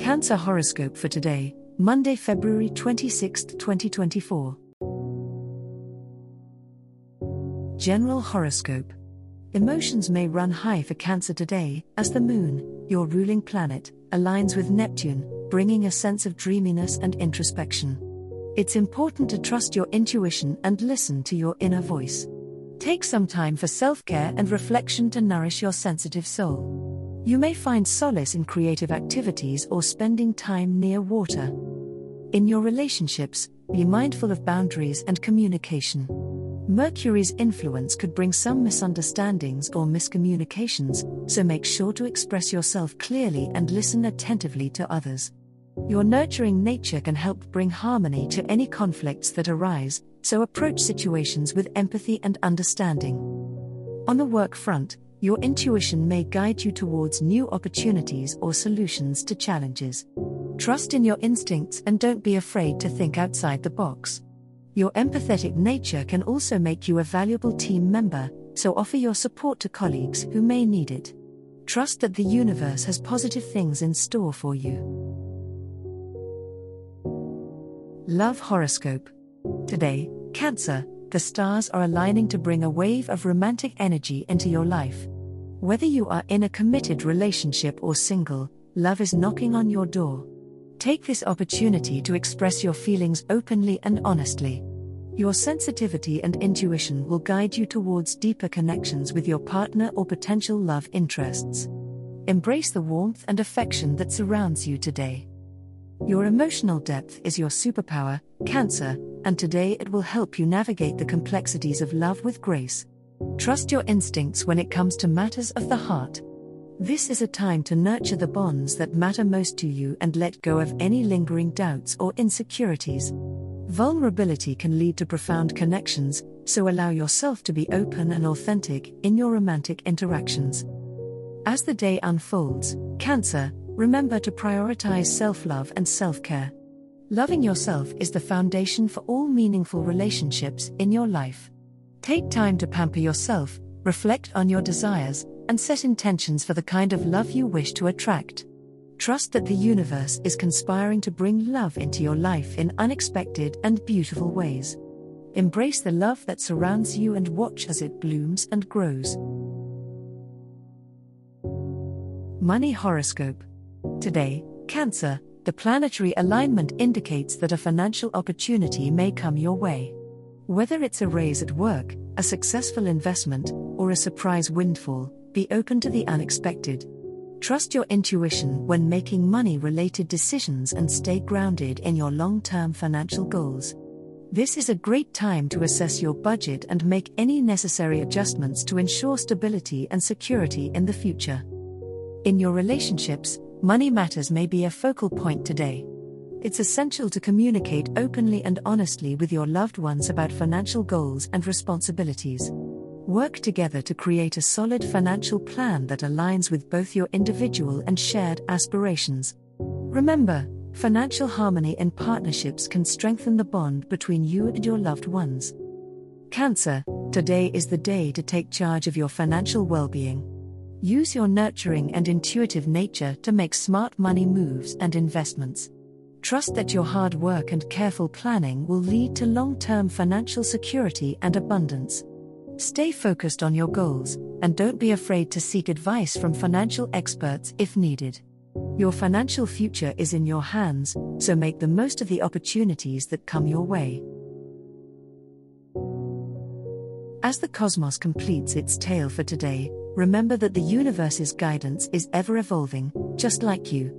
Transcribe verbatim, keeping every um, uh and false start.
Cancer horoscope for today, Monday, February twenty-sixth, twenty twenty-four. General horoscope. Emotions may run high for Cancer today, as the Moon, your ruling planet, aligns with Neptune, bringing a sense of dreaminess and introspection. It's important to trust your intuition and listen to your inner voice. Take some time for self-care and reflection to nourish your sensitive soul. You may find solace in creative activities or spending time near water. In your relationships, be mindful of boundaries and communication. Mercury's influence could bring some misunderstandings or miscommunications, so make sure to express yourself clearly and listen attentively to others. Your nurturing nature can help bring harmony to any conflicts that arise, so approach situations with empathy and understanding. On the work front, your intuition may guide you towards new opportunities or solutions to challenges. Trust in your instincts and don't be afraid to think outside the box. Your empathetic nature can also make you a valuable team member, so offer your support to colleagues who may need it. Trust that the universe has positive things in store for you. Love horoscope. Today, Cancer, the stars are aligning to bring a wave of romantic energy into your life. Whether you are in a committed relationship or single, love is knocking on your door. Take this opportunity to express your feelings openly and honestly. Your sensitivity and intuition will guide you towards deeper connections with your partner or potential love interests. Embrace the warmth and affection that surrounds you today. Your emotional depth is your superpower, Cancer, and today it will help you navigate the complexities of love with grace. Trust your instincts when it comes to matters of the heart. This is a time to nurture the bonds that matter most to you and let go of any lingering doubts or insecurities. Vulnerability can lead to profound connections, so allow yourself to be open and authentic in your romantic interactions. As the day unfolds, Cancer, remember to prioritize self-love and self-care. Loving yourself is the foundation for all meaningful relationships in your life. Take time to pamper yourself, reflect on your desires, and set intentions for the kind of love you wish to attract. Trust that the universe is conspiring to bring love into your life in unexpected and beautiful ways. Embrace the love that surrounds you and watch as it blooms and grows. Money horoscope. Today, Cancer, the planetary alignment indicates that a financial opportunity may come your way. Whether it's a raise at work, a successful investment, or a surprise windfall, be open to the unexpected. Trust your intuition when making money-related decisions and stay grounded in your long-term financial goals. This is a great time to assess your budget and make any necessary adjustments to ensure stability and security in the future. In your relationships, money matters may be a focal point today. It's essential to communicate openly and honestly with your loved ones about financial goals and responsibilities. Work together to create a solid financial plan that aligns with both your individual and shared aspirations. Remember, financial harmony in partnerships can strengthen the bond between you and your loved ones. Cancer, today is the day to take charge of your financial well-being. Use your nurturing and intuitive nature to make smart money moves and investments. Trust that your hard work and careful planning will lead to long-term financial security and abundance. Stay focused on your goals, and don't be afraid to seek advice from financial experts if needed. Your financial future is in your hands, so make the most of the opportunities that come your way. As the cosmos completes its tale for today, remember that the universe's guidance is ever-evolving, just like you.